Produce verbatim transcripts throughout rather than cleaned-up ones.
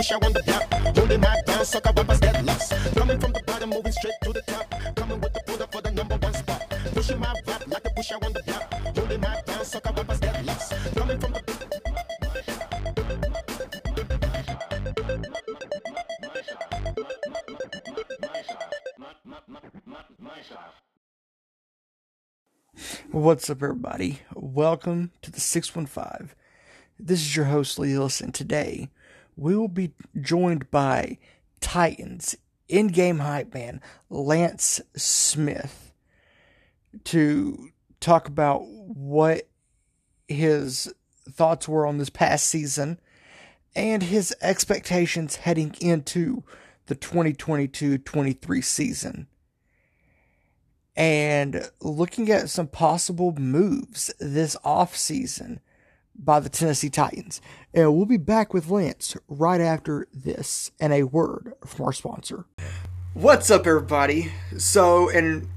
push her on the block. Holding my down, sucker weapons get lost. Coming from the bottom, moving straight to the top. Coming with the pull up for the number one spot. Pushing my rap like a pusher on the block. Holding my down, sucker weapons get lost. Coming from the What's up, everybody? Welcome to the six one five. This is your host, Leelis, and today we will be joined by Titans in-game hype man Lance Smith to talk about what his thoughts were on this past season and his expectations heading into the twenty twenty-two twenty-three season. And looking at some possible moves this offseason by the Tennessee Titans. And we'll be back with Lance right after this and a word from our sponsor. What's up, everybody? So, and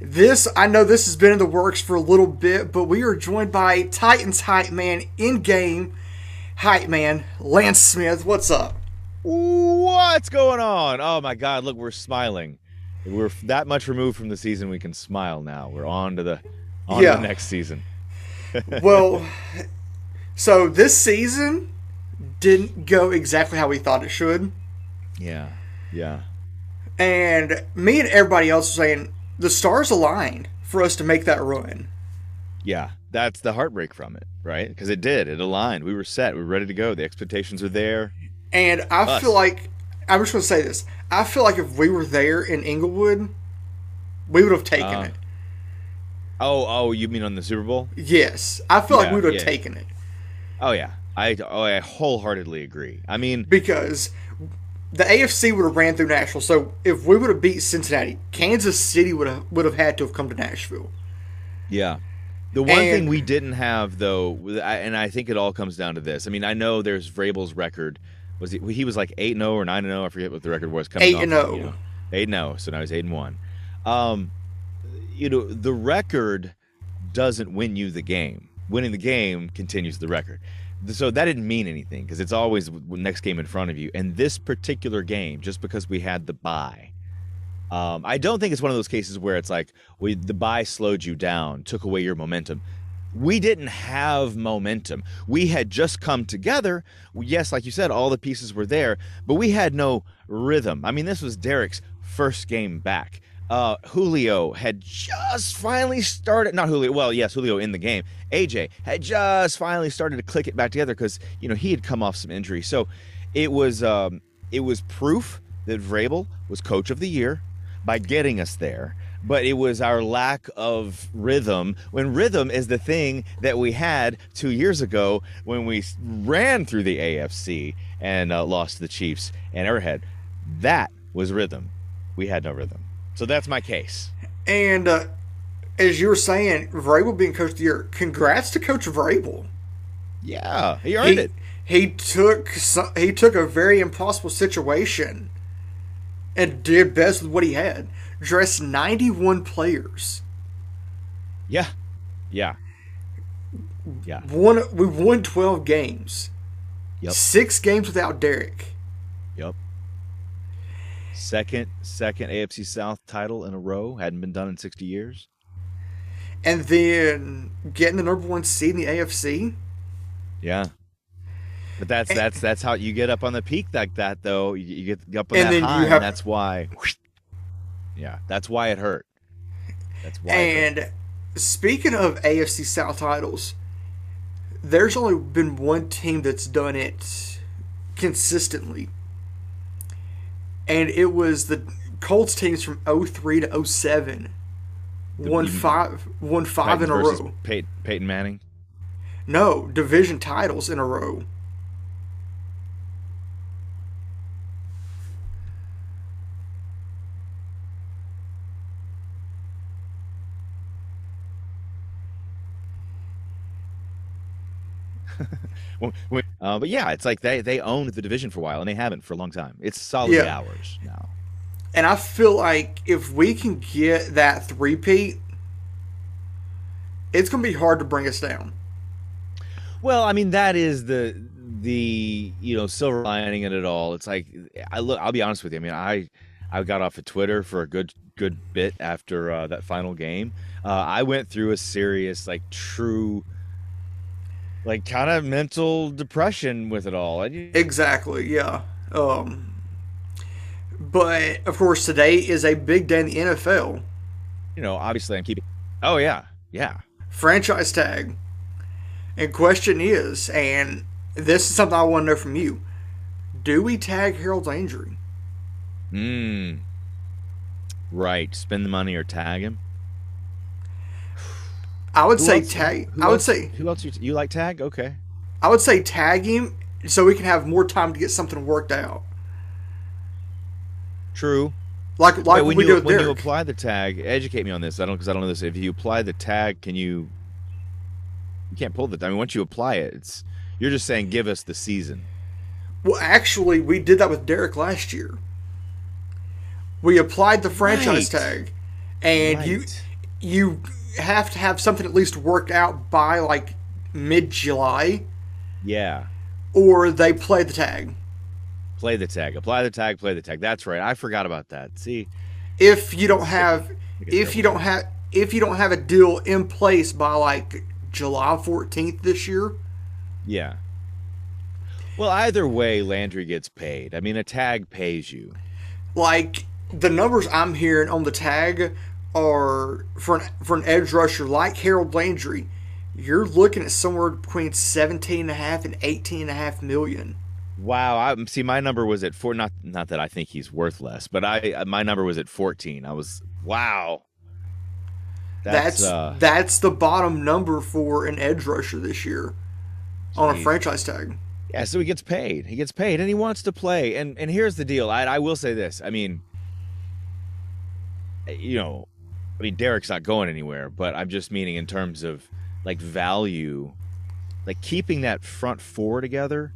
this, I know this has been in the works for a little bit, but we are joined by Titans hype man, in-game hype man, Lance Smith. What's up? What's going on? Oh, my God. Look, we're smiling. We're that much removed from the season we can smile now. We're on to the on yeah. to the next season. Well, so this season didn't go exactly how we thought it should. Yeah, yeah. And me and everybody else was saying the stars aligned for us to make that run. Yeah, that's the heartbreak from it, right? Because it did. It aligned. We were set. We were ready to go. The expectations are there. And I us. feel like I'm just going to say this. I feel like if we were there in Inglewood, we would have taken uh, it. Oh, oh, you mean on the Super Bowl? Yes. I feel yeah, like we would have yeah. taken it. Oh, yeah. I, oh, I wholeheartedly agree. I mean... Because the A F C would have ran through Nashville, so if we would have beat Cincinnati, Kansas City would have, would have had to have come to Nashville. Yeah. The one and, thing we didn't have, though, and I think it all comes down to this. I mean, I know there's Vrabel's record... Was he, he was like eight and oh or nine and oh. I forget what the record was. Coming eight and oh. eight and oh, so now he's eight and one. Um, you know, the record doesn't win you the game. Winning the game continues the record. So that didn't mean anything because it's always the next game in front of you. And this particular game, just because we had the bye, um, I don't think it's one of those cases where it's like we, the bye slowed you down, took away your momentum. We didn't have momentum. We had just come together. Yes, like you said, all the pieces were there, but we had no rhythm. I mean, this was Derek's first game back. Uh, Julio had just finally started, not Julio, well, yes, Julio in the game. A J had just finally started to click it back together because, you know, he had come off some injury. So it was, um, it was proof that Vrabel was coach of the year by getting us there. But it was our lack of rhythm, when rhythm is the thing that we had two years ago when we ran through the A F C and uh, lost to the Chiefs and Arrowhead. That was rhythm. We had no rhythm. So that's my case. And uh, as you were saying, Vrabel being coach of the year, congrats to Coach Vrabel. Yeah, he earned he, it. He took some, he took a very impossible situation and did best with what he had. Dressed ninety-one players. Yeah. Yeah. Yeah. One, we won twelve games. Yep. Six games without Derek. Yep. Second, second A F C South title in a row. Hadn't been done in sixty years. And then getting the number one seed in the A F C. Yeah. But that's and, that's that's how you get up on the peak like that, though. You, you get up on and that high, have, and that's why... Whoosh, yeah, that's why it hurt. That's why. And it hurt. Speaking of A F C South titles, there's only been one team that's done it consistently, and it was the Colts teams from oh three to oh seven, the, won five, won five in a row. Peyton, Peyton Manning. No, division titles in a row. Uh, but yeah, it's like they, they owned the division for a while, and they haven't for a long time. It's solid yeah. hours now. And I feel like if we can get that three-peat, it's going to be hard to bring us down. Well, I mean, that is the the, you know, silver lining in it all. It's like, I look, I'll be honest with you. I mean, I, I got off of Twitter for a good, good bit after uh, that final game. Uh, I went through a serious, like true, like kind of mental depression with it all. Exactly. Yeah. Um, but of course today is a big day in the N F L. You know, obviously I'm keeping, oh yeah. Yeah. Franchise tag. And question is, and this is something I want to know from you. Do we tag Harold Landry? Hmm. Right. Spend the money or tag him? I would who say else, tag. I would else, say. Who else? You, you like tag? Okay. I would say tag him so we can have more time to get something worked out. True. Like like Wait, when we you, do with when Derek. You apply the tag, educate me on this. I don't because I don't know this. If you apply the tag, can you? You can't pull the. I mean, once you apply it, it's you're just saying give us the season. Well, actually, we did that with Derek last year. We applied the franchise right. tag, and right. you you have to have something at least worked out by like mid-July. Yeah. Or they play the tag. Play the tag. Apply the tag. Play the tag. That's right. I forgot about that. See, if you don't have, if you don't have, if you don't have a deal in place by like July fourteenth this year. Yeah. Well, either way, Landry gets paid. I mean, a tag pays you. Like the numbers I'm hearing on the tag are for an, for an edge rusher like Harold Landry, you're looking at somewhere between seventeen and a half and eighteen and a half million. Wow. I see my number was at four. Not, not that I think he's worth less, but I, my number was at fourteen. I was, wow. That's that's, uh, that's the bottom number for an edge rusher this year geez. on a franchise tag. Yeah, so he gets paid. He gets paid, and he wants to play. And and here's the deal. I I will say this. I mean, you know, I mean, Derek's not going anywhere, but I'm just meaning in terms of, like, value. Like, keeping that front four together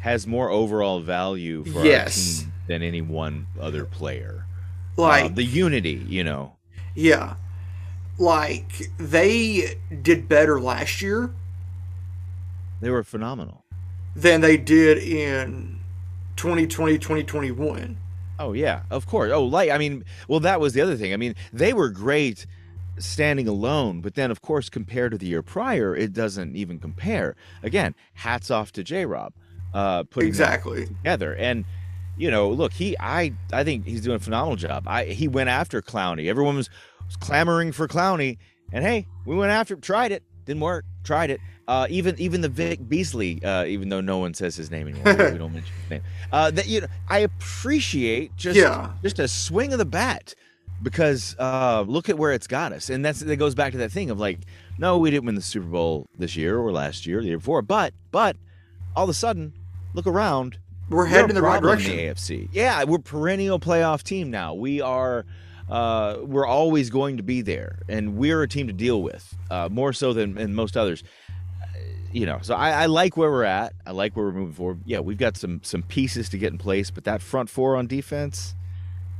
has more overall value for yes. our team than any one other player. Like uh, the unity, you know. Yeah. Like, they did better last year. They were phenomenal. Than they did in twenty twenty, twenty twenty-one. Oh, yeah, of course. Oh, like, I mean, well, that was the other thing. I mean, they were great standing alone, but then, of course, compared to the year prior, it doesn't even compare. Again, hats off to J-Rob uh, putting exactly. that together. And, you know, look, he, I, I think he's doing a phenomenal job. I, he went after Clowney. Everyone was... was clamoring for Clowney, and hey, we went after him, tried it, didn't work, tried it. Uh, even even the Vic Beasley, uh, even though no one says his name anymore, we don't mention his name. Uh, that you know, I appreciate just yeah. just a swing of the bat because uh, look at where it's got us, and that's that goes back to that thing of like, no, we didn't win the Super Bowl this year or last year, or the year before, but but all of a sudden, look around, we're, we're heading in the right direction. In the A F C, yeah, we're perennial playoff team now. We are. Uh, we're always going to be there, and we're a team to deal with, uh, more so than, than most others. You know, so I, I like where we're at. I like where we're moving forward. Yeah, we've got some some pieces to get in place, but that front four on defense,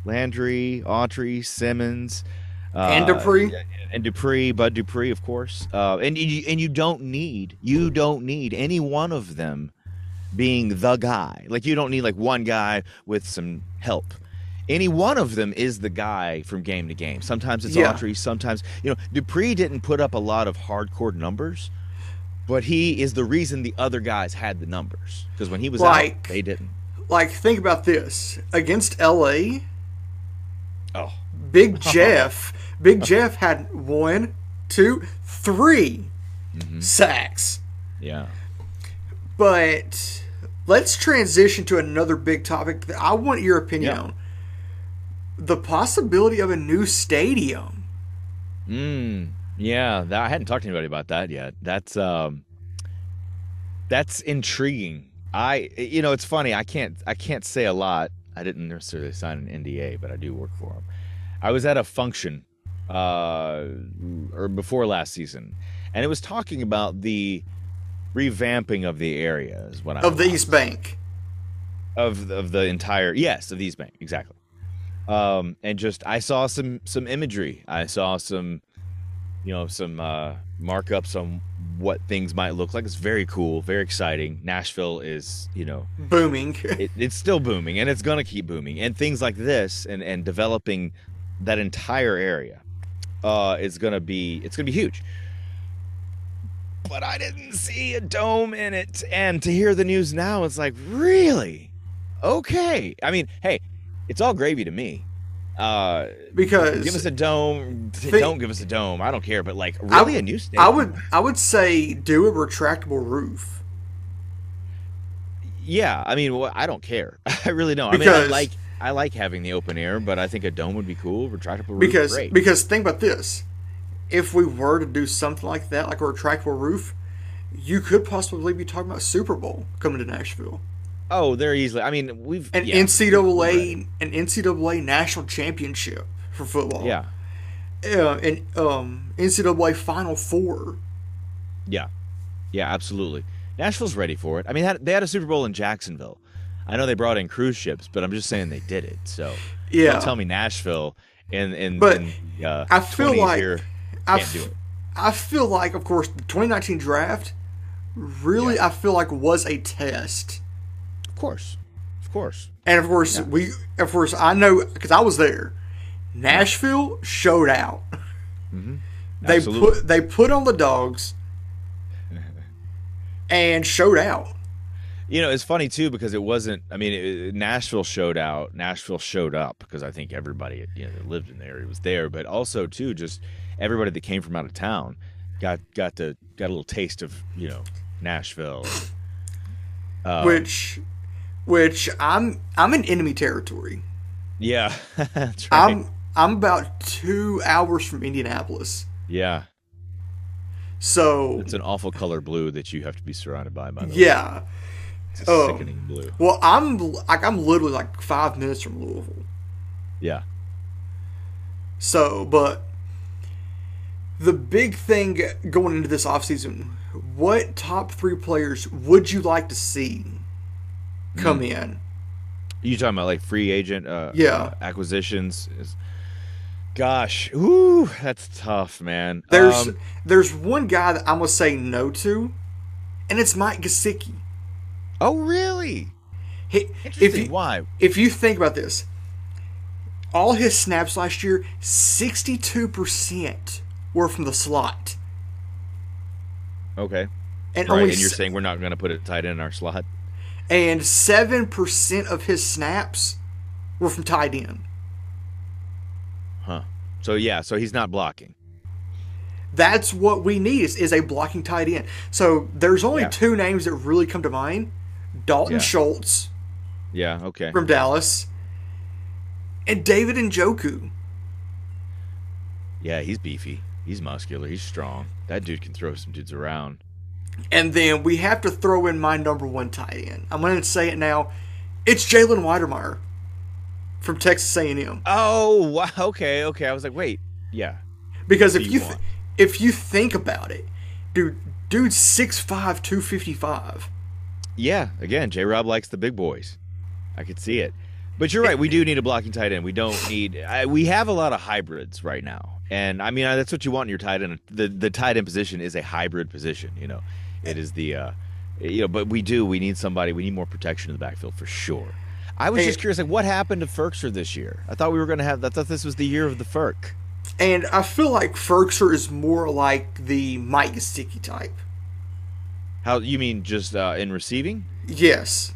Landry, Autry, Simmons. Uh, and Dupree. And Dupree, Bud Dupree, of course. Uh, and, you, and you don't need, you don't need any one of them being the guy. Like, you don't need, like, one guy with some help. Any one of them is the guy from game to game. Sometimes it's yeah. Autry. Sometimes, you know, Dupree didn't put up a lot of hardcore numbers, but he is the reason the other guys had the numbers. Because when he was like, out, they didn't. Like, think about this. Against L A, oh, Big Jeff, Big Jeff had one, two, three mm-hmm. sacks. Yeah. But let's transition to another big topic that I want your opinion yeah. on. The possibility of a new stadium. Mm, yeah, that, I hadn't talked to anybody about that yet. That's um, that's intriguing. I, you know, it's funny. I can't, I can't say a lot. I didn't necessarily sign an N D A, but I do work for them. I was at a function, uh, or before last season, and it was talking about the revamping of the area. Is what I of the East Bank. Of of the entire yes of the East Bank exactly. Um, and just, I saw some, some imagery. I saw some, you know, some, uh, markups on what things might look like. It's very cool, very exciting. Nashville is, you know, booming. it, it's still booming, and it's going to keep booming. And things like this, and, and developing that entire area, uh, is going to be it's going to be huge. But I didn't see a dome in it, and to hear the news now, it's like, really? Okay. I mean, hey, it's all gravy to me. Uh, because give us a dome, think, don't give us a dome. I don't care, but like really I, a new stadium. I would I would say do a retractable roof. Yeah, I mean, well, I don't care. I really don't. Because, I mean, I like I like having the open air, but I think a dome would be cool. Retractable roof, because great. because think about this: if we were to do something like that, like a retractable roof, you could possibly be talking about Super Bowl coming to Nashville. Oh, they're easily. I mean, we've an yeah, N C double A, an N C double A national championship for football. Yeah, uh, and um, N C double A Final Four. Yeah, yeah, absolutely. Nashville's ready for it. I mean, had, they had a Super Bowl in Jacksonville. I know they brought in cruise ships, but I'm just saying they did it. So yeah, don't tell me Nashville and and but in, uh, I feel like year, I can't f- do it. I feel like, of course, the twenty nineteen draft really, yeah. I feel like was a test. Of course, of course, and of course yeah. we, of course I know because I was there. Nashville showed out. Mm-hmm. They put they put on the dogs and showed out. You know, it's funny too because it wasn't. I mean, it, Nashville showed out. Nashville showed up because I think everybody you know that lived in the area was there, but also too just everybody that came from out of town got got the got a little taste of you know Nashville, um, which. Which I'm I'm in enemy territory. Yeah, that's right. I'm I'm about two hours from Indianapolis. Yeah. So it's an awful color blue that you have to be surrounded by. By the yeah. way, it's a um, sickening blue. Well, I'm like I'm literally like five minutes from Louisville. Yeah. So, but the big thing going into this offseason, what top three players would you like to see come in? You talking about like free agent uh, yeah. uh, acquisitions? Gosh, ooh, that's tough, man. There's um, there's one guy that I'm gonna say no to, and it's Mike Gesicki. Oh, really? He, Interesting. If you, Why? If you think about this, all his snaps last year, sixty-two percent were from the slot. Okay. And, right, only, and you're saying we're not gonna put a tight end in our slot? And seven percent of his snaps were from tight end. Huh. So, yeah, so he's not blocking. That's what we need is, is a blocking tight end. So, there's only yeah. two names that really come to mind. Dalton yeah. Schultz. Yeah, okay. From Dallas. And David Njoku. Yeah, he's beefy. He's muscular. He's strong. That dude can throw some dudes around. And then we have to throw in my number one tight end. I'm going to say it now. It's Jalen Wydermyer from Texas A and M. Oh, wow. Okay, okay. I was like, wait, yeah. Because what if you, you th- if you think about it, dude, dude's six five, two fifty-five. Yeah, again, J-Rob likes the big boys. I could see it. But you're right. We do need a blocking tight end. We don't need – we have a lot of hybrids right now. And, I mean, that's what you want in your tight end. The, the tight end position is a hybrid position, you know. It is the, uh, you know, but we do. We need somebody. We need more protection in the backfield for sure. I was and, just curious, like, what happened to Ferkser this year? I thought we were going to have, I thought this was the year of the Ferk. And I feel like Ferkser is more like the Mike Gesicki type. How, you mean just uh, in receiving? Yes.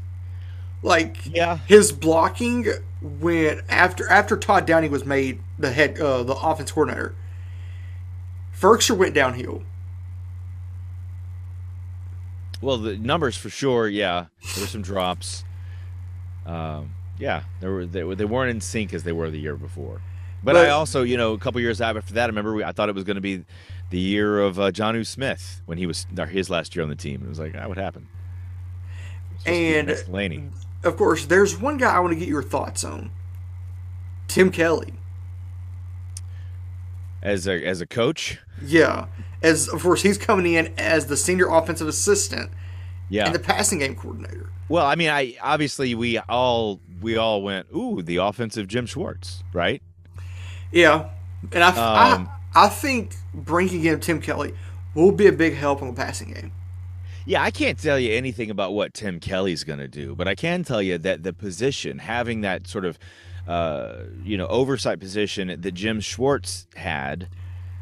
Like, yeah. his blocking went after, after Todd Downing was made the head, uh, the offense coordinator, Ferkser went downhill. Well, the numbers for sure, yeah. There were some drops. Um, yeah, there were they, they weren't in sync as they were the year before. But, but I also, you know, a couple years after that, I remember we, I thought it was going to be the year of uh, Jonnu Smith when he was his last year on the team. It was like, ah, what happened? And of course, there's one guy I want to get your thoughts on, Tim Kelly. As a as a coach, yeah. As of course, he's coming in as the senior offensive assistant, yeah, and the passing game coordinator. Well, I mean, I obviously we all we all went, ooh, the offensive Jim Schwartz, right? Yeah, and I um, I, I think bringing in Tim Kelly will be a big help in the passing game. Yeah, I can't tell you anything about what Tim Kelly's going to do, but I can tell you that the position, having that sort of, uh, you know, oversight position that Jim Schwartz had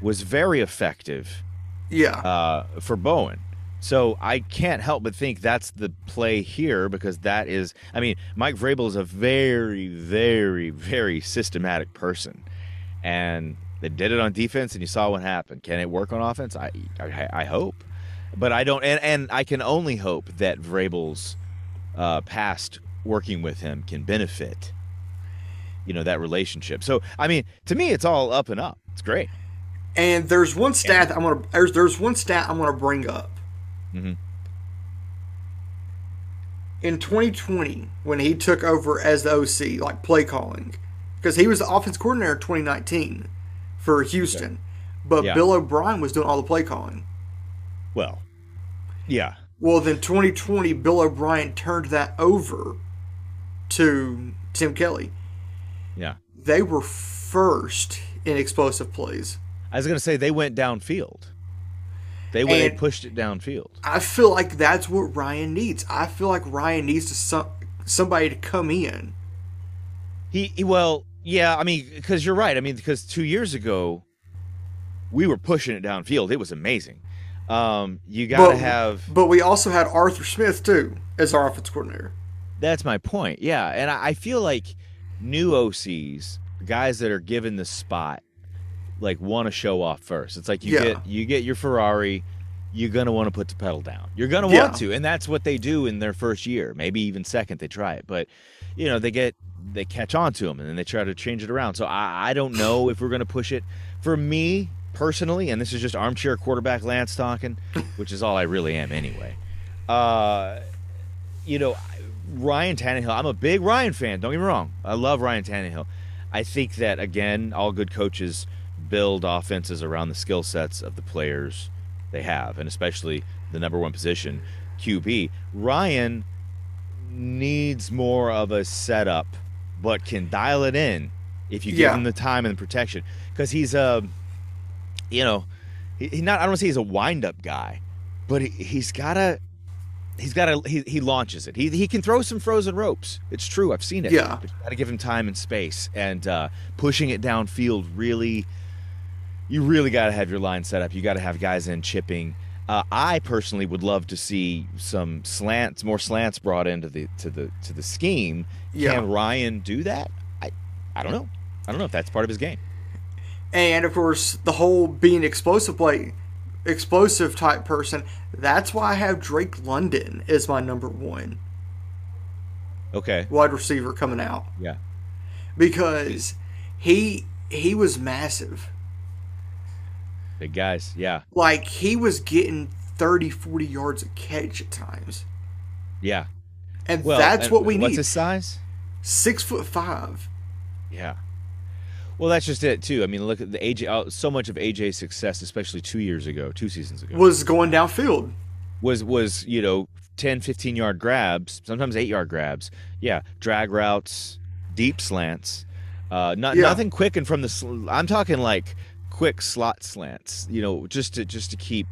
was very effective. Yeah. Uh, for Bowen. So I can't help but think that's the play here, because that is, I mean, Mike Vrabel is a very, very, very systematic person, and they did it on defense, and you saw what happened. Can it work on offense? I, I, I hope. But I don't, and, and I can only hope that Vrabel's uh, past working with him can benefit, you know, that relationship. So, I mean, to me, it's all up and up. It's great. And there's one stat that I'm gonna there's there's one stat I'm gonna bring up. Mm-hmm. In twenty twenty, when he took over as the O C, like play calling, because he was the offense coordinator in twenty nineteen for Houston, okay. but yeah. Bill O'Brien was doing all the play calling. Well, yeah. Well, then twenty twenty, Bill O'Brien turned that over to Tim Kelly. Yeah. They were first in explosive plays. I was going to say they went downfield. They went and, and pushed it downfield. I feel like that's what Ryan needs. I feel like Ryan needs to some, somebody to come in. He, he well, yeah, I mean, because you're right. I mean, because two years ago, we were pushing it downfield. It was amazing. Um, you got to have... But we also had Arthur Smith, too, as our offense coordinator. That's my point, yeah. And I, I feel like new O Cs, guys that are given the spot, like, want to show off first. It's like you yeah. get you get your Ferrari, you're going to want to put the pedal down. You're going to yeah. want to, and that's what they do in their first year. Maybe even second they try it. But, you know, they get they catch on to them, and then they try to change it around. So I, I don't know if we're going to push it. For me... personally, and this is just armchair quarterback Lance talking, which is all I really am anyway. Uh, you know, Ryan Tannehill, I'm a big Ryan fan. Don't get me wrong. I love Ryan Tannehill. I think that, again, all good coaches build offenses around the skill sets of the players they have, and especially the number one position, Q B. Ryan needs more of a setup, but can dial it in if you give yeah. him the time and the protection. Because he's a... You know, he not. I don't want to say he's a wind-up guy, but he, he's gotta. He's gotta. He, he launches it. He he can throw some frozen ropes. It's true. I've seen it. Yeah. But you gotta give him time and space, and uh, pushing it downfield. Really, you really gotta have your line set up. You gotta have guys in chipping. Uh, I personally would love to see some slants, more slants brought into the to the to the scheme. Yeah. Can Ryan do that? I I don't know. I don't know if that's part of his game. And, of course, the whole being explosive play, explosive type person, that's why I have Drake London as my number one. Okay. Wide receiver coming out. Yeah. Because he he was massive. Big guys, yeah. Like, he was getting thirty, forty yards a catch at times. Yeah. And well, that's and what we what's need. What's his size? Six foot five. Yeah. Well, that's just it, too. I mean, look at the A J. So much of A J's success, especially two years ago, two seasons ago, was going downfield. Was, was you know, ten, fifteen-yard grabs, sometimes eight-yard grabs. Yeah, drag routes, deep slants. Uh, not yeah. Nothing quick and from the sl- – I'm talking like quick slot slants, you know, just to just to keep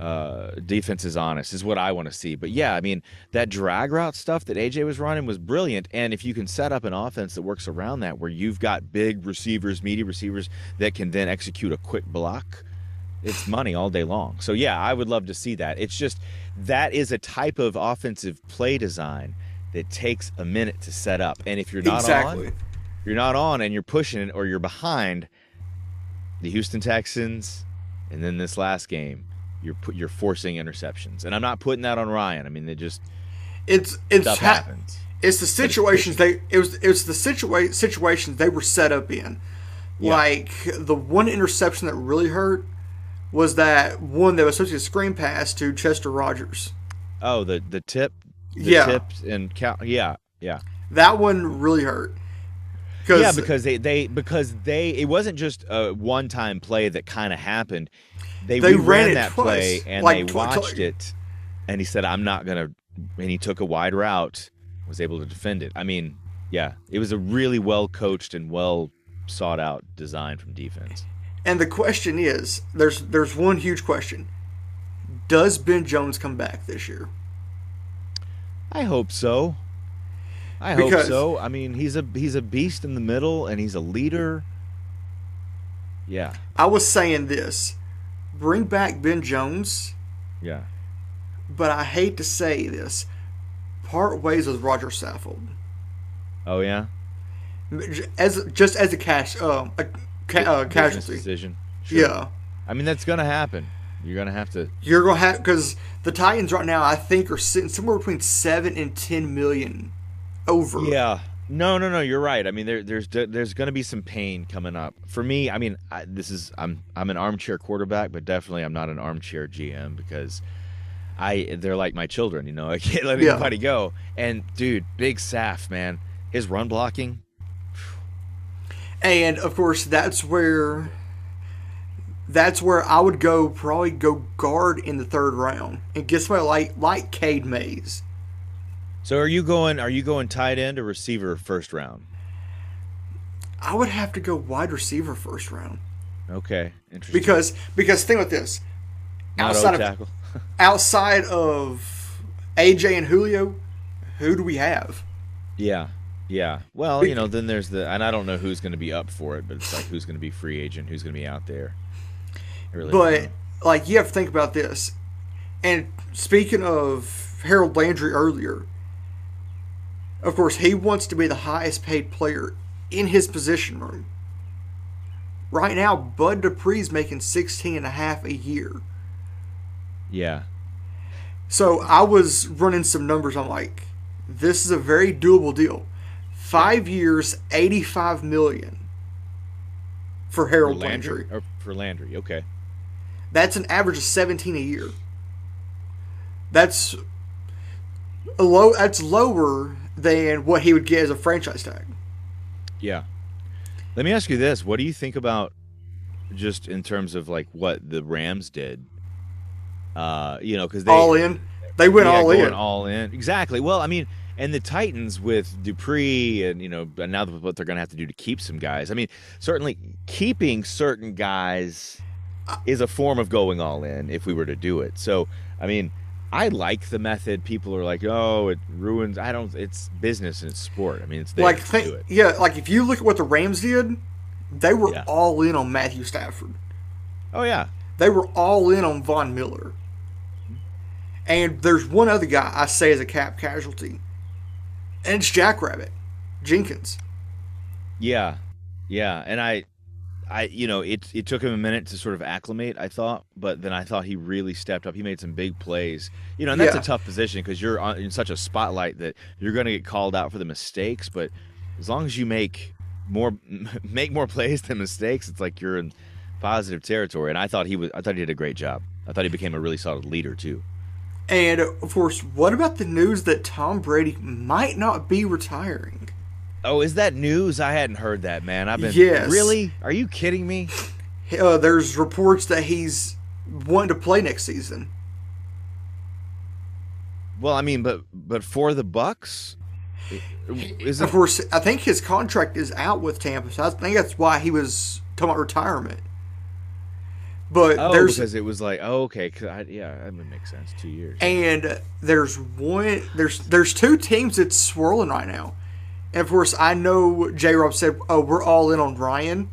uh, defenses honest is what I want to see. But, yeah, I mean, that drag route stuff that A J was running was brilliant. And if you can set up an offense that works around that, where you've got big receivers, meaty receivers that can then execute a quick block, it's money all day long. So, yeah, I would love to see that. It's just that is a type of offensive play design that takes a minute to set up. And if you're not exactly. on, you're not on and you're pushing it or you're behind the Houston Texans and then this last game, You're put, you're forcing interceptions, and I'm not putting that on Ryan. I mean, they just it's it's stuff ha- happens. It's the situations they it was it's the situa- situations they were set up in. Yeah. Like the one interception that really hurt was that one that was supposed to be a screen pass to Chester Rogers. Oh, the the tip, the yeah, tips and count, yeah, yeah. That one really hurt. Yeah, because they, they because they it wasn't just a one time play that kind of happened. They, they ran, ran that twice, play and like they tw- watched tw- it, and he said, "I'm not gonna." And he took a wide route, was able to defend it. I mean, yeah, it was a really well coached and well sought out design from defense. And the question is, there's there's one huge question: Does Ben Jones come back this year? I hope so. I because hope so. I mean, he's a he's a beast in the middle, and he's a leader. Yeah. I was saying this. Bring back Ben Jones. Yeah. But I hate to say this. Part ways with Roger Saffold. Oh, yeah? As, just as a cash uh, a ca- uh, casualty. Decision. Sure. Yeah. I mean, that's going to happen. You're going to have to. You're going to have, because the Titans right now, I think, are sitting somewhere between seven and ten million over. Yeah. No, no, no. You're right. I mean, there, there's there's going to be some pain coming up for me. I mean, I, this is I'm I'm an armchair quarterback, but definitely I'm not an armchair G M because I they're like my children. You know, I can't let anybody yeah. go. And dude, Big Saf, man, his run blocking. And of course, that's where that's where I would go probably go guard in the third round and get somebody like like Cade Mays. So are you going? Are you going tight end or receiver first round? I would have to go wide receiver first round. Okay, interesting. Because because think about this, Not outside of tackle. outside of A J and Julio, who do we have? Yeah, yeah. Well, you know, then there's the, and I don't know who's going to be up for it, but it's like who's going to be free agent, who's going to be out there. I really but don't know. Like you have to think about this. And speaking of Harold Landry earlier. Of course, he wants to be the highest-paid player in his position room. Right now, Bud Dupree's making sixteen and a half a year. Yeah. So I was running some numbers. I'm like, this is a very doable deal. Five years, eighty-five million for Harold for Landry, Landry. Or for Landry, okay. That's an average of seventeen a year. That's a low. That's lower than what he would get as a franchise tag. Yeah. Let me ask you this. What do you think about just in terms of like what the Rams did? Uh, you know, because they all in. They went yeah, all in. All in. Exactly. Well, I mean, and the Titans with Dupree and, you know, and now what they're going to have to do to keep some guys. I mean, certainly keeping certain guys is a form of going all in if we were to do it. So, I mean, I like the method. People are like, "Oh, it ruins." I don't. It's business and it's sport. I mean, it's there like to think, do it. Yeah, like if you look at what the Rams did, they were yeah. all in on Matthew Stafford. Oh yeah, they were all in on Von Miller. And there's one other guy I say is a cap casualty, and it's Jackrabbit Jenkins. Yeah, yeah, and I, I you know it it took him a minute to sort of acclimate, I thought, but then I thought he really stepped up. He made some big plays, you know, and that's yeah. a tough position because you're on, in such a spotlight that you're going to get called out for the mistakes. But as long as you make more make more plays than mistakes, it's like you're in positive territory. And I thought he was, I thought he did a great job. I thought he became a really solid leader too. And of course, what about the news that Tom Brady might not be retiring? Oh, is that news? I hadn't heard that, man. I've been yes. Really? Are you kidding me? Uh, there's reports that he's wanting to play next season. Well, I mean, but but for the Bucks, is it... of course. I think his contract is out with Tampa, so I think that's why he was talking about retirement. But oh, there's because it was like, oh, okay, I, yeah, that would make sense. Two years. And there's one. There's there's two teams that's swirling right now. And, of course, I know J-Rob said, oh, we're all in on Ryan.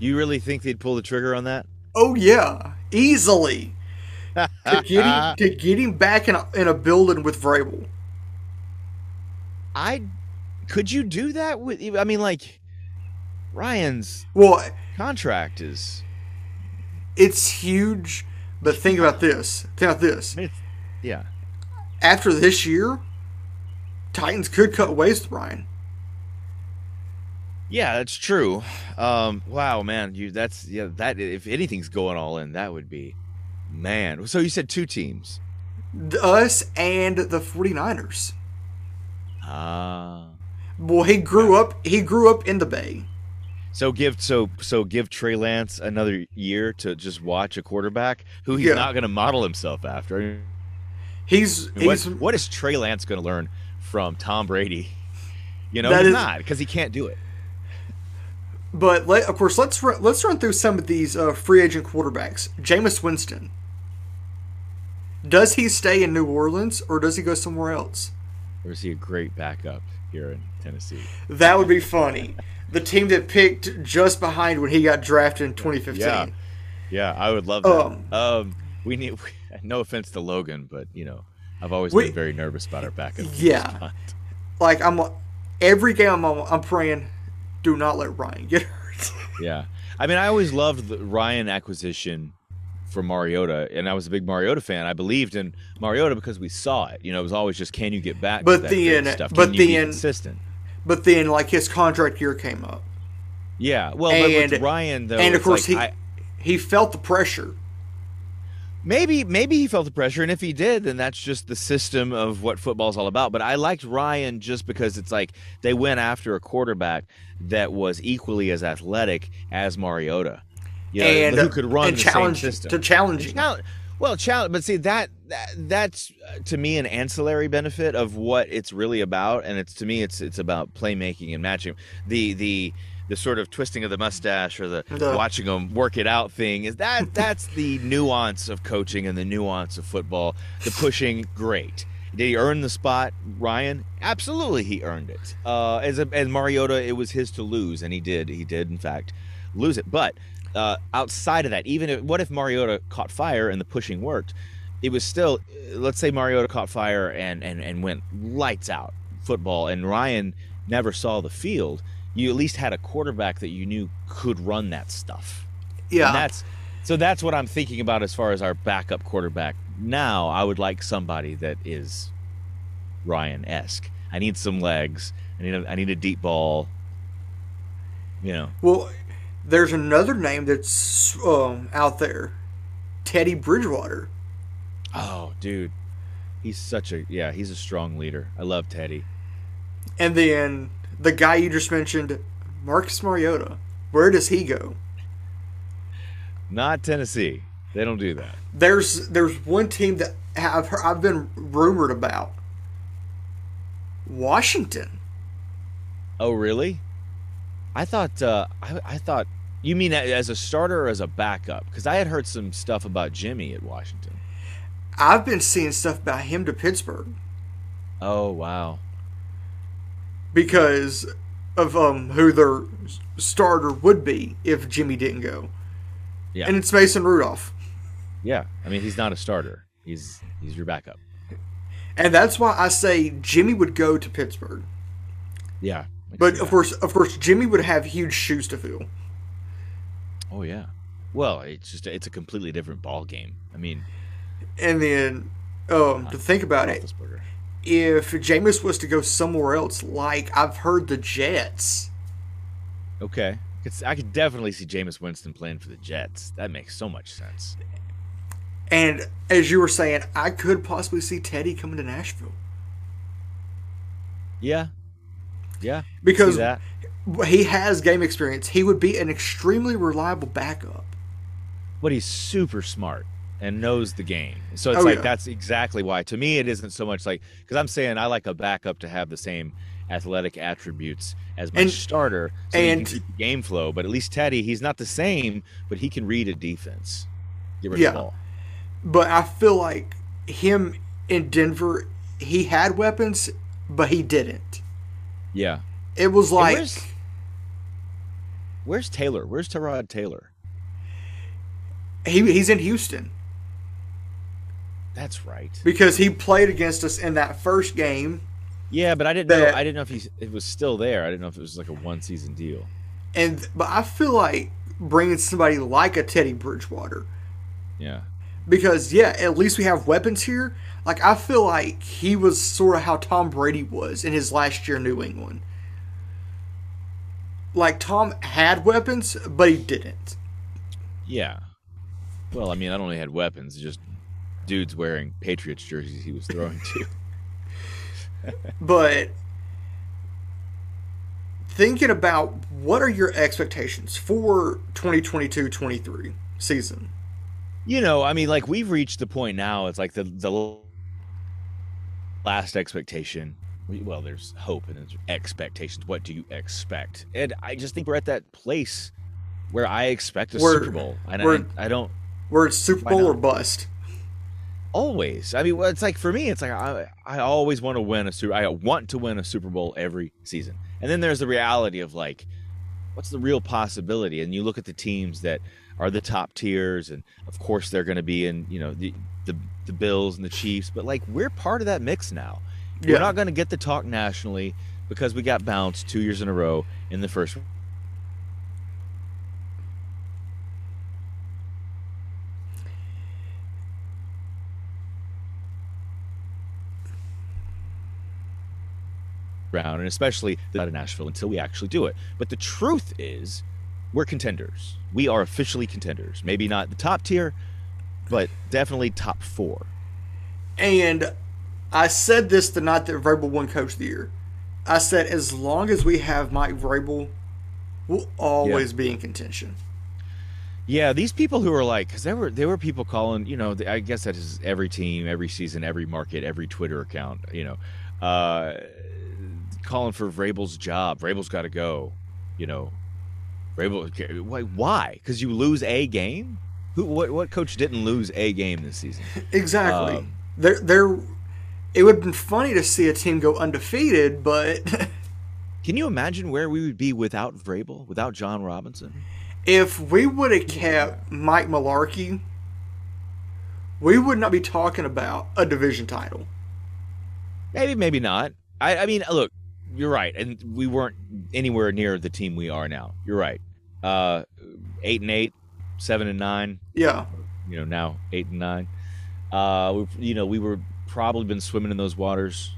You really think they'd pull the trigger on that? Oh, yeah. Easily. to, get him, to get him back in a, in a building with Vrabel. I Could you do that? with? I mean, like, Ryan's well, contract is... It's huge, but think about this. Think about this. It's, yeah. After this year... Titans could cut ways with Ryan. Yeah, that's true. Um, wow, man, you that's yeah that if anything's going all in, that would be man. So you said two teams, us and the 49ers. Ah, uh, well, he grew yeah. up. He grew up in the Bay. So give so so give Trey Lance another year to just watch a quarterback who he's yeah. not going to model himself after. He's, what, he's what is Trey Lance going to learn from Tom Brady? You know, he's is, not because he can't do it. But let, of course, let's run, let's run through some of these uh, free agent quarterbacks. Jameis Winston. Does he stay in New Orleans or does he go somewhere else? Or is he a great backup here in Tennessee? That would be funny. The team that picked just behind when he got drafted in twenty fifteen. Yeah, yeah, I would love that. Um, um, we need. We, no offense to Logan, but you know, I've always we, been very nervous about our backup. Yeah, like I'm every game I'm I'm praying, do not let Ryan get hurt. Yeah, I mean, I always loved the Ryan acquisition from Mariota, and I was a big Mariota fan. I believed in Mariota because we saw it. You know, it was always just, can you get back? But to that then, good stuff? But can you then, be consistent? But then, like, his contract year came up. Yeah, well, and, but with Ryan, though, and of course like, he I, he felt the pressure. Maybe, maybe he felt the pressure, and if he did, then that's just the system of what football's all about. But I liked Ryan just because it's like they went after a quarterback that was equally as athletic as Mariota, you know, and who could run and the challenge same system to challenge. Well, challenge, but see that, that that's uh, to me an ancillary benefit of what it's really about, and it's to me it's it's about playmaking and matching. The the the sort of twisting of the mustache or the Duh. watching them work it out thing is that that's the nuance of coaching and the nuance of football. The pushing, great. Did he earn the spot, Ryan? Absolutely, he earned it. Uh, as a, as Mariota, it was his to lose, and he did. He did, in fact, lose it, but. Uh, outside of that, even if, what if Mariota caught fire and the pushing worked? It was still, let's say Mariota caught fire and, and, and went lights out football and Ryan never saw the field. You at least had a quarterback that you knew could run that stuff. Yeah. And that's so that's what I'm thinking about as far as our backup quarterback. Now I would like somebody that is Ryan-esque. I need some legs. I need a, I need a deep ball. You know. Well, there's another name that's um, out there, Teddy Bridgewater. Oh, dude, he's such a yeah, he's a strong leader. I love Teddy. And then the guy you just mentioned, Marcus Mariota. Where does he go? Not Tennessee. They don't do that. There's there's one team that I've heard, I've been rumored about. Washington. Oh, really? I thought uh, I, I thought. You mean as a starter or as a backup? Because I had heard some stuff about Jimmy at Washington. I've been seeing stuff about him to Pittsburgh. Oh, wow. Because of um, who their starter would be if Jimmy didn't go. Yeah. And it's Mason Rudolph. Yeah. I mean, he's not a starter. He's he's your backup. And that's why I say Jimmy would go to Pittsburgh. Yeah. But, of course, of course, Jimmy would have huge shoes to fill. Oh yeah, well, it's just it's a completely different ball game. I mean, and then um, to think about it, if Jameis was to go somewhere else, like I've heard the Jets. Okay, it's, I could definitely see Jameis Winston playing for the Jets. That makes so much sense. And as you were saying, I could possibly see Teddy coming to Nashville. Yeah, yeah, because. He has game experience. He would be an extremely reliable backup. But he's super smart and knows the game. So it's oh, like yeah. that's exactly why. To me, it isn't so much like – because I'm saying I like a backup to have the same athletic attributes as my and, starter. So and, he can keep the game flow. But at least Teddy, he's not the same, but he can read a defense. Get rid yeah. of the ball. But I feel like him in Denver, he had weapons, but he didn't. Yeah. It was like – Where's Taylor? Where's Tyrod Taylor? He he's in Houston. That's right. Because he played against us in that first game. Yeah, but I didn't that, know. I didn't know if he it was still there. I didn't know if it was like a one season deal. And but I feel like bringing somebody like a Teddy Bridgewater. Yeah. Because yeah, at least we have weapons here. Like I feel like he was sort of how Tom Brady was in his last year in New England. Like, Tom had weapons, but he didn't. Yeah. Well, I mean, not only had weapons, just dudes wearing Patriots jerseys he was throwing to. But thinking about what are your expectations for twenty twenty-two twenty-three season? You know, I mean, like, we've reached the point now. It's like the, the last expectation. Well, there's hope and there's expectations. What do you expect? And I just think we're at that place where I expect a we're, Super Bowl. And I, I don't. We're at Super Bowl or bust. Always. I mean, it's like for me, it's like I, I always want to win a Super I want to win a Super Bowl every season. And then there's the reality of like, what's the real possibility? And you look at the teams that are the top tiers, and of course they're going to be in, you know, the, the the Bills and the Chiefs, but like we're part of that mix now. Yeah. We're not going to get the talk nationally because we got bounced two years in a row in the first round. round and especially out of Nashville until we actually do it. But the truth is we're contenders. We are officially contenders. Maybe not the top tier, but definitely top four. And I said this the night that Vrabel won Coach of the Year. I said as long as we have Mike Vrabel, we'll always yeah. be in contention. Yeah, these people who are like, because there were there were people calling, you know, I guess that is every team, every season, every market, every Twitter account, you know, uh calling for Vrabel's job. Vrabel's got to go, you know. Vrabel, why? Why? Because you lose a game. Who? What? What coach didn't lose a game this season? Exactly. Um, they're they're. It would have been funny to see a team go undefeated, but can you imagine where we would be without Vrabel, without John Robinson? If we would have kept Mike Mularkey, we would not be talking about a division title. Maybe, maybe not. I, I mean, look. You're right, and we weren't anywhere near the team we are now. You're right, uh, eight and eight, seven and nine. Yeah, you know now eight and nine. Uh, we, you know we were probably been swimming in those waters.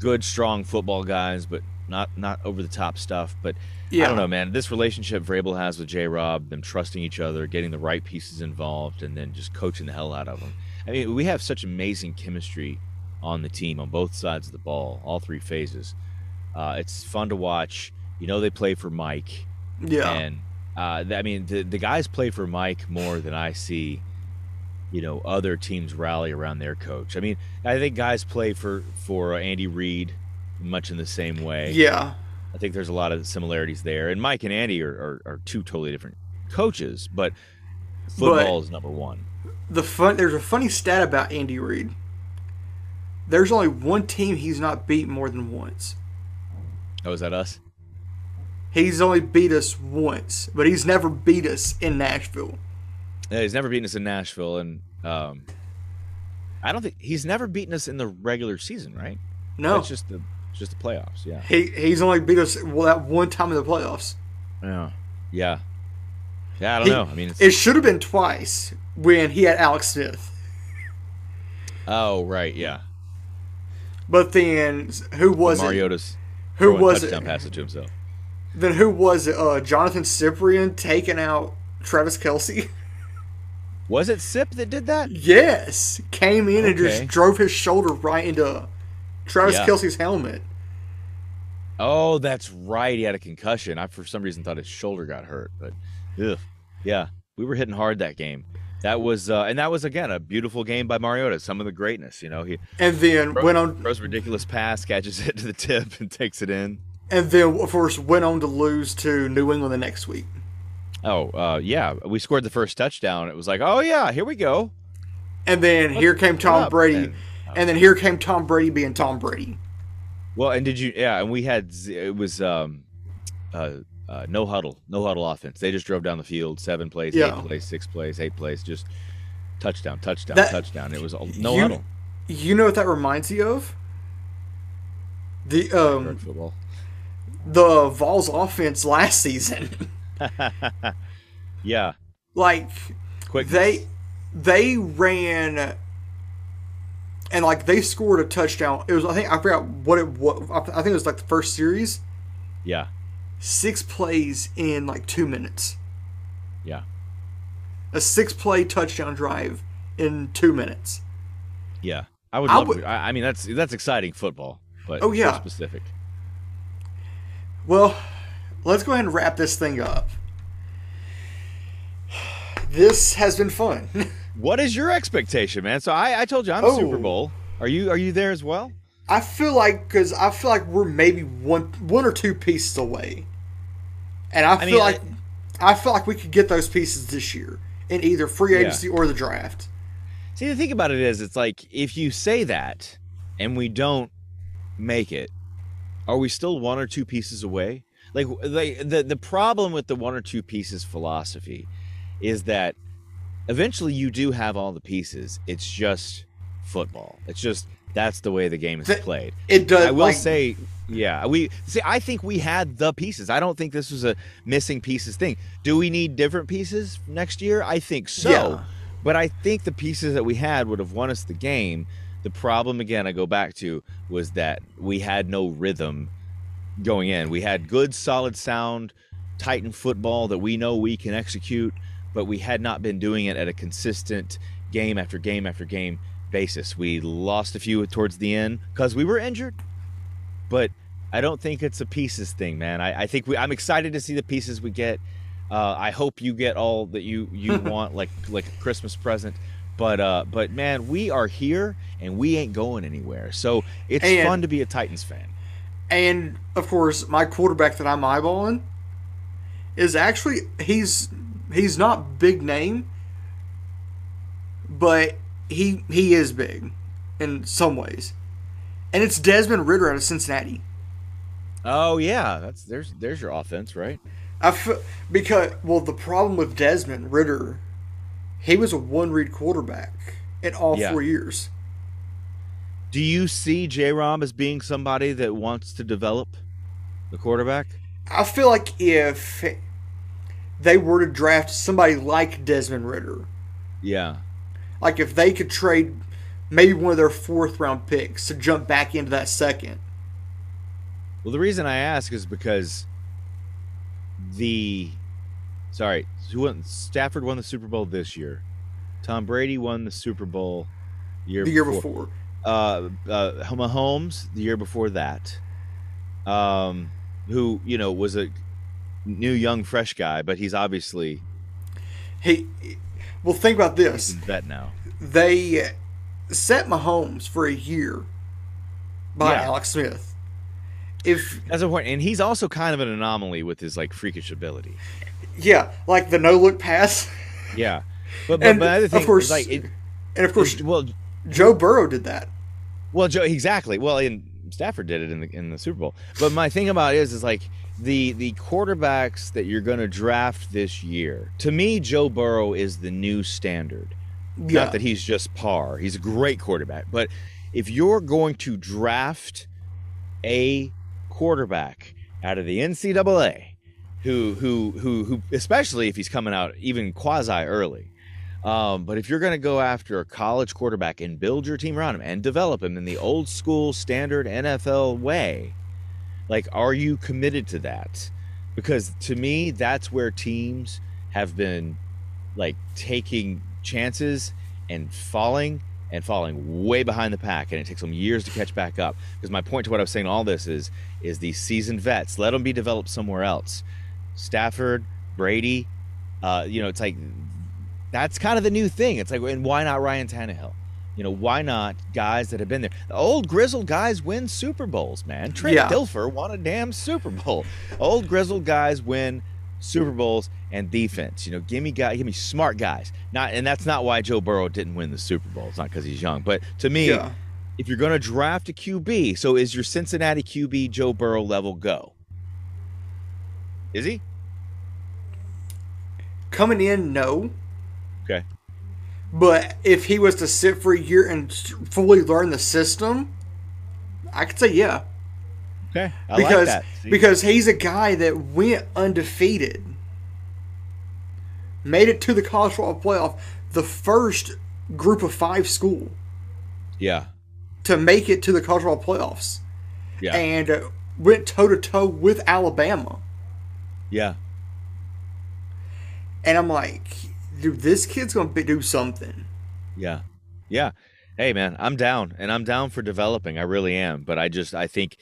Good, strong football guys, but not not over the top stuff. But yeah. I don't know, man. This relationship Vrabel has with J-Rob, them trusting each other, getting the right pieces involved, and then just coaching the hell out of them. I mean, we have such amazing chemistry on the team, on both sides of the ball, all three phases. Uh, it's fun to watch. You know, they play for Mike. Yeah. And, uh, I mean, the, the guys play for Mike more than I see, you know, other teams rally around their coach. I mean, I think guys play for, for Andy Reid much in the same way. Yeah. I think there's a lot of similarities there. And Mike and Andy are, are, are two totally different coaches, but football but is number one. The fun, there's a funny stat about Andy Reid. There's only one team he's not beat more than once. Oh, is that us? He's only beat us once, but he's never beat us in Nashville. Yeah, he's never beaten us in Nashville, and um, I don't think he's never beaten us in the regular season, right? No, it's just the it's just the playoffs. Yeah, he he's only beat us well, that one time in the playoffs. Yeah, yeah, yeah. I don't he, know. I mean, it's, it should have been twice when he had Alex Smith. Oh right, yeah. But then, who was it? Mariota's who was it? Touchdown pass it to himself. Then who was it? Uh, Jonathan Cyprian taking out Travis Kelce. Was it Sip that did that? Yes, came in okay. and just drove his shoulder right into Travis yeah. Kelce's helmet. Oh, that's right. He had a concussion. I for some reason thought his shoulder got hurt, but ugh. yeah, we were hitting hard that game. That was uh, and that was again a beautiful game by Mariota. Some of the greatness, you know. He and then throws, went on throws a ridiculous pass, catches it to the tip, and takes it in. And then, of course, went on to lose to New England the next week. Oh uh, yeah, we scored the first touchdown. It was like, oh yeah, here we go. And then Let's here came Tom Brady, and, uh, and then here came Tom Brady being Tom Brady. Well, and did you? Yeah, and we had it was um, uh, Uh, no huddle, no huddle offense. They just drove down the field, seven plays, yeah. eight plays, six plays, eight plays, just touchdown, touchdown, that, touchdown. It was all, no you, huddle. You know what that reminds you of? The um, football. The Vols offense last season. yeah. Like Quickness. they they ran and like they scored a touchdown. It was I think I forgot what it was. I think it was like the first series. Yeah. Six plays in like two minutes. Yeah. A six-play touchdown drive in two minutes. Yeah, I would. I, love would, to, I mean, that's that's exciting football, but oh yeah, so specific. Well, let's go ahead and wrap this thing up. This has been fun. What is your expectation, man? So I, I told you I'm oh. a Super Bowl. Are you are you there as well? I feel like because I feel like we're maybe one one or two pieces away, and I feel I mean, like I, I feel like we could get those pieces this year in either free agency yeah. or the draft. See, the thing about it is, it's like, if you say that and we don't make it, are we still one or two pieces away? Like, like the, the problem with the one or two pieces philosophy is that eventually you do have all the pieces. It's just football. It's just that's the way the game is played. It does. I will like, say, yeah, we see. I think we had the pieces. I don't think this was a missing pieces thing. Do we need different pieces next year? I think so. Yeah. But I think the pieces that we had would have won us the game. The problem, again, I go back to, was that we had no rhythm going in. We had good, solid, sound Titan football that we know we can execute, but we had not been doing it at a consistent game after game after game basis. We lost a few towards the end because we were injured, but I don't think it's a pieces thing, man. I, I think we, I'm excited to see the pieces we get. Uh, I hope you get all that you, you want, like like a Christmas present. But uh, but man, we are here and we ain't going anywhere. So it's and, fun to be a Titans fan. And of course, my quarterback that I'm eyeballing is actually he's he's not big name, but he he is big in some ways, and it's Desmond Ridder out of Cincinnati. Oh yeah, that's there's there's your offense, right? I f- because well, the problem with Desmond Ridder. He was a one-read quarterback in all yeah. four years. Do you see J-Rob as being somebody that wants to develop the quarterback? I feel like if they were to draft somebody like Desmond Ridder, yeah, like if they could trade maybe one of their fourth-round picks to jump back into that second. Well, the reason I ask is because the – Sorry, who won? Stafford won the Super Bowl this year. Tom Brady won the Super Bowl year the year before. before. Uh, uh, Mahomes the year before that, um, who you know was a new, young, fresh guy, but he's obviously he. Well, think about this. He's a vet now. They set Mahomes for a year by yeah. Alex Smith. If that's important, and he's also kind of an anomaly with his like freakish ability. Yeah, like the no-look pass. Yeah. But, but, and, but the thing of course, is like it, and, of course, it, well, Joe Burrow did that. Well, Joe, exactly. Well, and Stafford did it in the in the Super Bowl. But my thing about it is, is like the, the quarterbacks that you're going to draft this year, to me, Joe Burrow is the new standard. Yeah. Not that he's just par. He's a great quarterback. But if you're going to draft a quarterback out of the N C double A, Who, who, who, who? Especially if he's coming out even quasi early, um, but if you're going to go after a college quarterback and build your team around him and develop him in the old school standard N F L way, like, are you committed to that? Because to me, that's where teams have been, like, taking chances and falling and falling way behind the pack, and it takes them years to catch back up. Because my point to what I was saying, all this is, is these seasoned vets, let them be developed somewhere else. Stafford, Brady, uh, you know, it's like that's kind of the new thing. It's like, and why not Ryan Tannehill? You know, why not guys that have been there? The old grizzled guys win Super Bowls, man. Trent yeah. Dilfer won a damn Super Bowl. Old grizzled guys win Super Bowls and defense. You know, give me guy, give me smart guys. Not, and that's not why Joe Burrow didn't win the Super Bowl. It's not because he's young, but to me, yeah. if you're going to draft a Q B, so is your Cincinnati Q B Joe Burrow level go? Is he? Coming in, no. Okay. But if he was to sit for a year and fully learn the system, I could say yeah. Okay, I because, like that. See? Because he's a guy that went undefeated. Made it to the college football playoff, the first group of five school. Yeah. To make it to the college football playoffs. Yeah. And went toe-to-toe with Alabama. Yeah. And I'm like, dude, this kid's going to do something. Yeah. Yeah. Hey, man, I'm down. And I'm down for developing. I really am. But I just, I think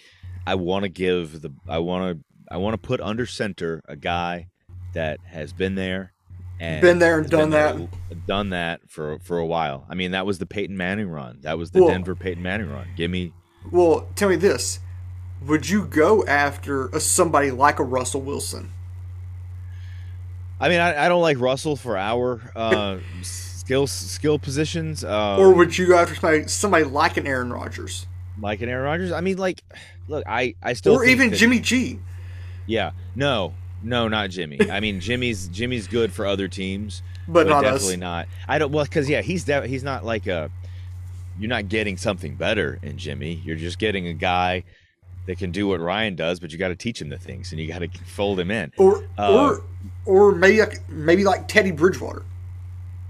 I want to give the, I want to, I want to put under center a guy that has been there. And been there and done that. There, done that for, for a while. I mean, that was the Peyton Manning run. That was the well, Denver Peyton Manning run. Give me. Well, tell me this. Would you go after a, somebody like a Russell Wilson? I mean, I, I don't like Russell for our uh, skill skill positions. Um, or would you go after somebody, somebody like an Aaron Rodgers? Like an Aaron Rodgers? I mean, like, look, I, I still or think even that, Jimmy G. Yeah, no, no, not Jimmy. I mean, Jimmy's Jimmy's good for other teams, but, but not definitely us. Not. I don't. Well, because yeah, he's def- he's not like a. You're not getting something better in Jimmy. You're just getting a guy that can do what Ryan does, but you got to teach him the things and you got to fold him in. Or uh, or or maybe like, maybe like Teddy Bridgewater.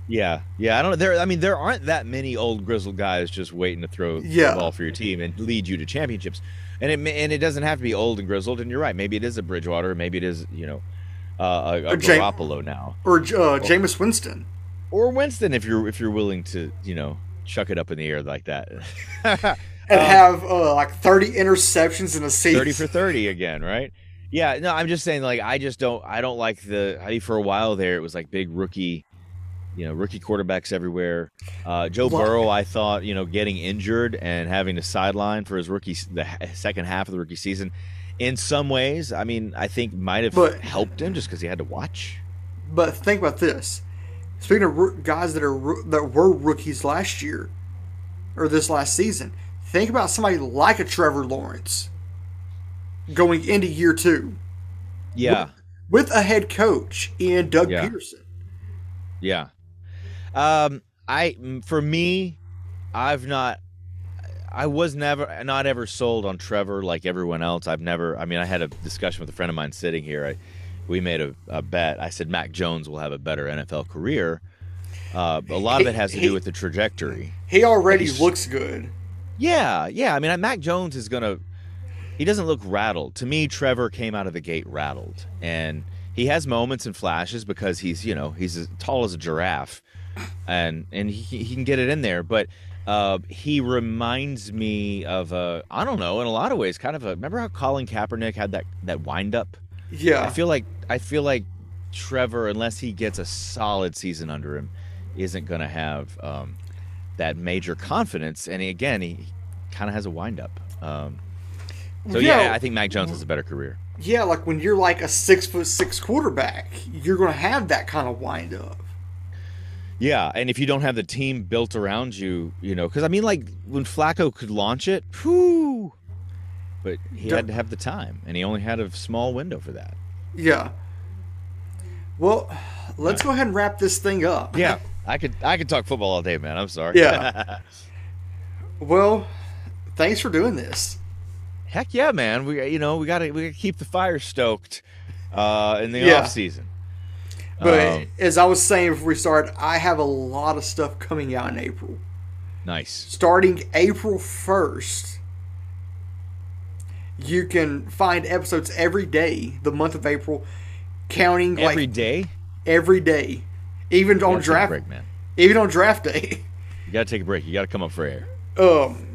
Yeah, yeah. I don't. There. I mean, there aren't that many old grizzled guys just waiting to throw yeah. the ball for your team and lead you to championships. And it and it doesn't have to be old and grizzled. And you're right. Maybe it is a Bridgewater. Maybe it is you know uh, a, a Garoppolo Jam- now or uh, Jameis Winston or Winston if you're if you're willing to you know chuck it up in the air like that and um, have uh, like thirty interceptions in a season. Thirty for thirty again, right? Yeah. No, I'm just saying. Like, I just don't. I don't like the. I mean, for a while there, it was like big rookie. You know, rookie quarterbacks everywhere. Uh, Joe what? Burrow, I thought, you know, getting injured and having to sideline for his rookie, the second half of the rookie season, in some ways, I mean, I think might have but, helped him just because he had to watch. But think about this: speaking of guys that are that were rookies last year or this last season, think about somebody like a Trevor Lawrence going into year two. Yeah, with, with a head coach in Doug yeah. Peterson. Yeah. Um, I, for me, I've not, I was never, not ever sold on Trevor like everyone else. I've never, I mean, I had a discussion with a friend of mine sitting here. I, we made a, a bet. I said, Mac Jones will have a better N F L career. Uh, a lot he, of it has to he, do with the trajectory. He already looks good. Yeah. Yeah. I mean, Mac Jones is going to, he doesn't look rattled. To me, Trevor came out of the gate rattled, and he has moments and flashes because he's, you know, he's as tall as a giraffe, and and he, he can get it in there. But uh, he reminds me of a, I don't know, in a lot of ways, kind of a. Remember how Colin Kaepernick had that that wind up? Yeah. I feel like I feel like Trevor, unless he gets a solid season under him, isn't going to have um, that major confidence. And he, again, he, he kind of has a wind up. Um, so yeah. yeah, I think Mac Jones has a better career. Yeah, like when you're like a six foot six quarterback, you're going to have that kind of wind up. Yeah, and if you don't have the team built around you, you know, because I mean, like when Flacco could launch it, whoo, but he Duh. had to have the time, and he only had a small window for that. Yeah. Well, let's right. go ahead and wrap this thing up. Yeah, I could I could talk football all day, man. I'm sorry. Yeah. Well, thanks for doing this. Heck yeah, man! We you know we gotta we gotta keep the fire stoked uh, in the yeah. off season. But um, as I was saying before we started, I have a lot of stuff coming out in April. Nice. Starting April first, you can find episodes every day the month of April, counting every like, day, every day, even on draft break, man. Even on draft day. You gotta take a break. You gotta come up for air. Um.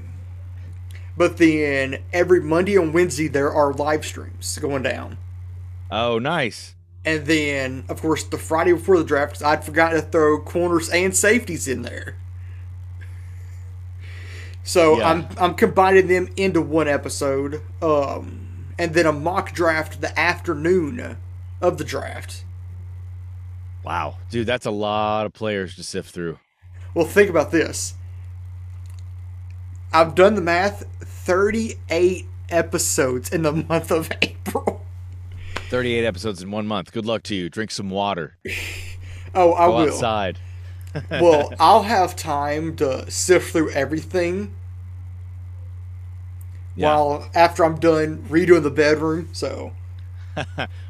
But then every Monday and Wednesday, there are live streams going down. Oh, nice. And then, of course, the Friday before the draft, because I'd forgotten to throw corners and safeties in there. So yeah. I'm I'm combining them into one episode. Um, and then a mock draft the afternoon of the draft. Wow. Dude, that's a lot of players to sift through. Well, think about this. I've done the math, thirty-eight episodes in the month of April. thirty-eight episodes in one month. Good luck to you. Drink some water. oh, I Go will. Go outside. Well, I'll have time to sift through everything yeah. while after I'm done redoing the bedroom, so...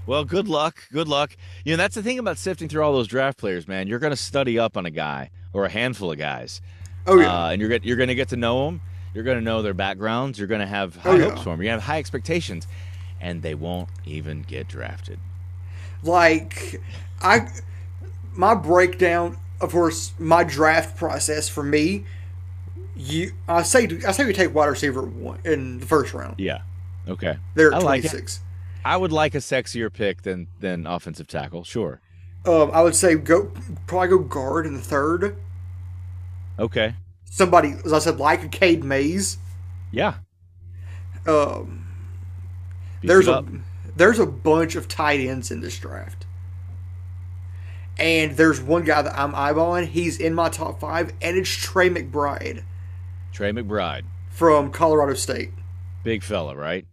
Well, good luck. Good luck. You know, that's the thing about sifting through all those draft players, man. You're going to study up on a guy or a handful of guys. Oh, yeah. Uh, and you're get, you're going to get to know them. You're going to know their backgrounds. You're going to have high oh, yeah. hopes for them. You're going to have high expectations, and they won't even get drafted. Like, I, my breakdown, of course, my draft process for me, you, I say I say we take wide receiver one in the first round. Yeah. Okay. They're at twenty-six. Like I would like a sexier pick than than offensive tackle. Sure. Um, I would say go probably go guard in the third. Okay. Somebody, as I said, like a Cade Mays. Yeah. Um. Beats there's a up. there's a bunch of tight ends in this draft, And there's one guy that I'm eyeballing. He's in my top five, and it's Trey McBride. Trey McBride. From Colorado State. Big fella, right?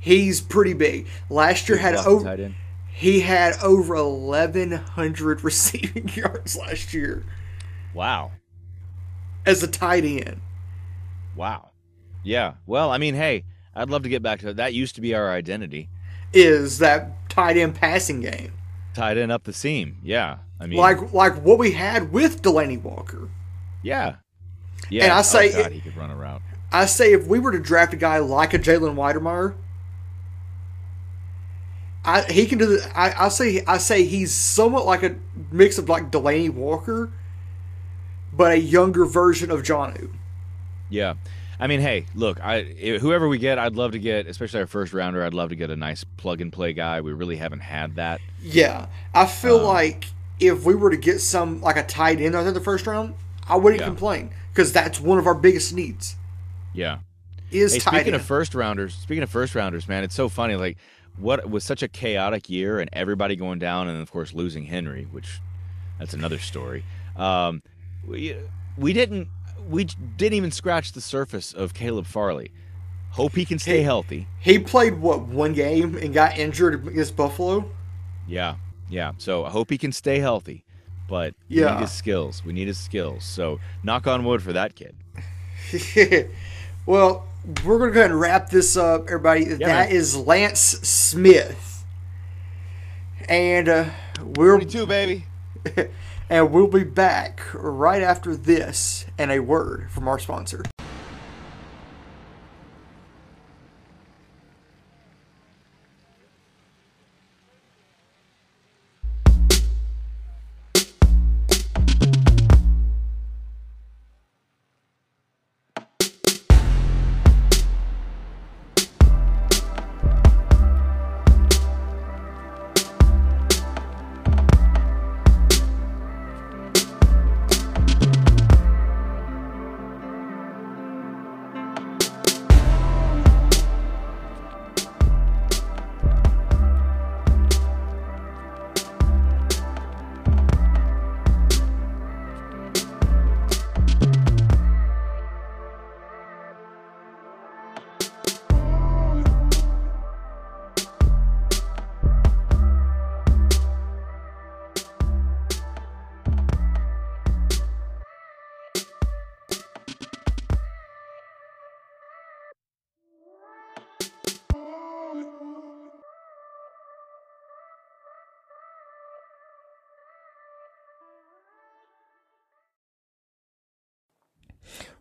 He's pretty big. Last year had over, he had over eleven hundred receiving yards last year. Wow. As a tight end. Wow. Yeah. Well, I mean, hey, I'd love to get back to that. That used to be our identity. Is that tight end passing game. Tight end up the seam. Yeah. I mean, like like what we had with Delaney Walker. Yeah. Yeah. And I say, oh God, he could run a route. I say if we were to draft a guy like a Jalen Wydermyer, I he can do the, I, I say I say he's somewhat like a mix of like Delaney Walker, but a younger version of Jonnu. Yeah. I mean, hey, look, I whoever we get, I'd love to get, especially our first rounder, I'd love to get a nice plug-and-play guy. We really haven't had that. Yeah. I feel um, like if we were to get some, like a tight end in the first round, I wouldn't yeah. complain because that's one of our biggest needs. Yeah. Is hey, tight speaking end. of first rounders, speaking of first rounders, man, it's so funny. Like, what was such a chaotic year and everybody going down and, of course, losing Henry, which that's another story. Um, we, we didn't. We didn't even scratch the surface of Caleb Farley. Hope he can stay he, healthy. He played, what, one game and got injured against Buffalo? Yeah, yeah. So I hope he can stay healthy. But yeah. we need his skills. We need his skills. So knock on wood for that kid. Well, we're going to go ahead and wrap this up, everybody. Yeah, that man. is Lance Smith. And uh, we're forty-two, baby. And we'll be back right after this and a word from our sponsor.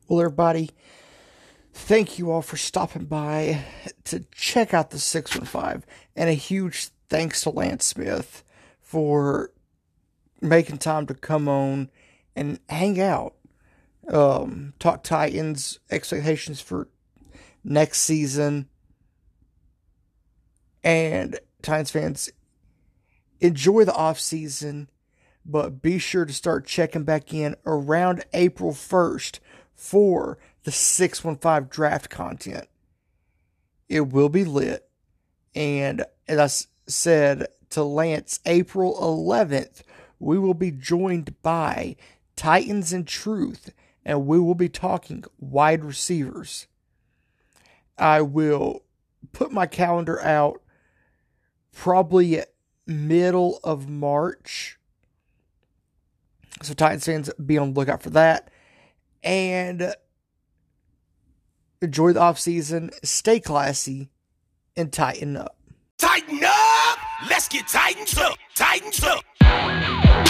Well, everybody, thank you all for stopping by to check out the six one five, and a huge thanks to Lance Smith for making time to come on and hang out, um, talk Titans, expectations for next season, and Titans fans, enjoy the offseason, but be sure to start checking back in around April first. For the six one five draft content. It will be lit. And as I said to Lance, April eleventh, we will be joined by Titans in Truth. And we will be talking wide receivers. I will put my calendar out probably middle of March. So Titans fans, be on the lookout for that. And enjoy the offseason, stay classy, and tighten up. Tighten up! Let's get tightened up! Tightened up!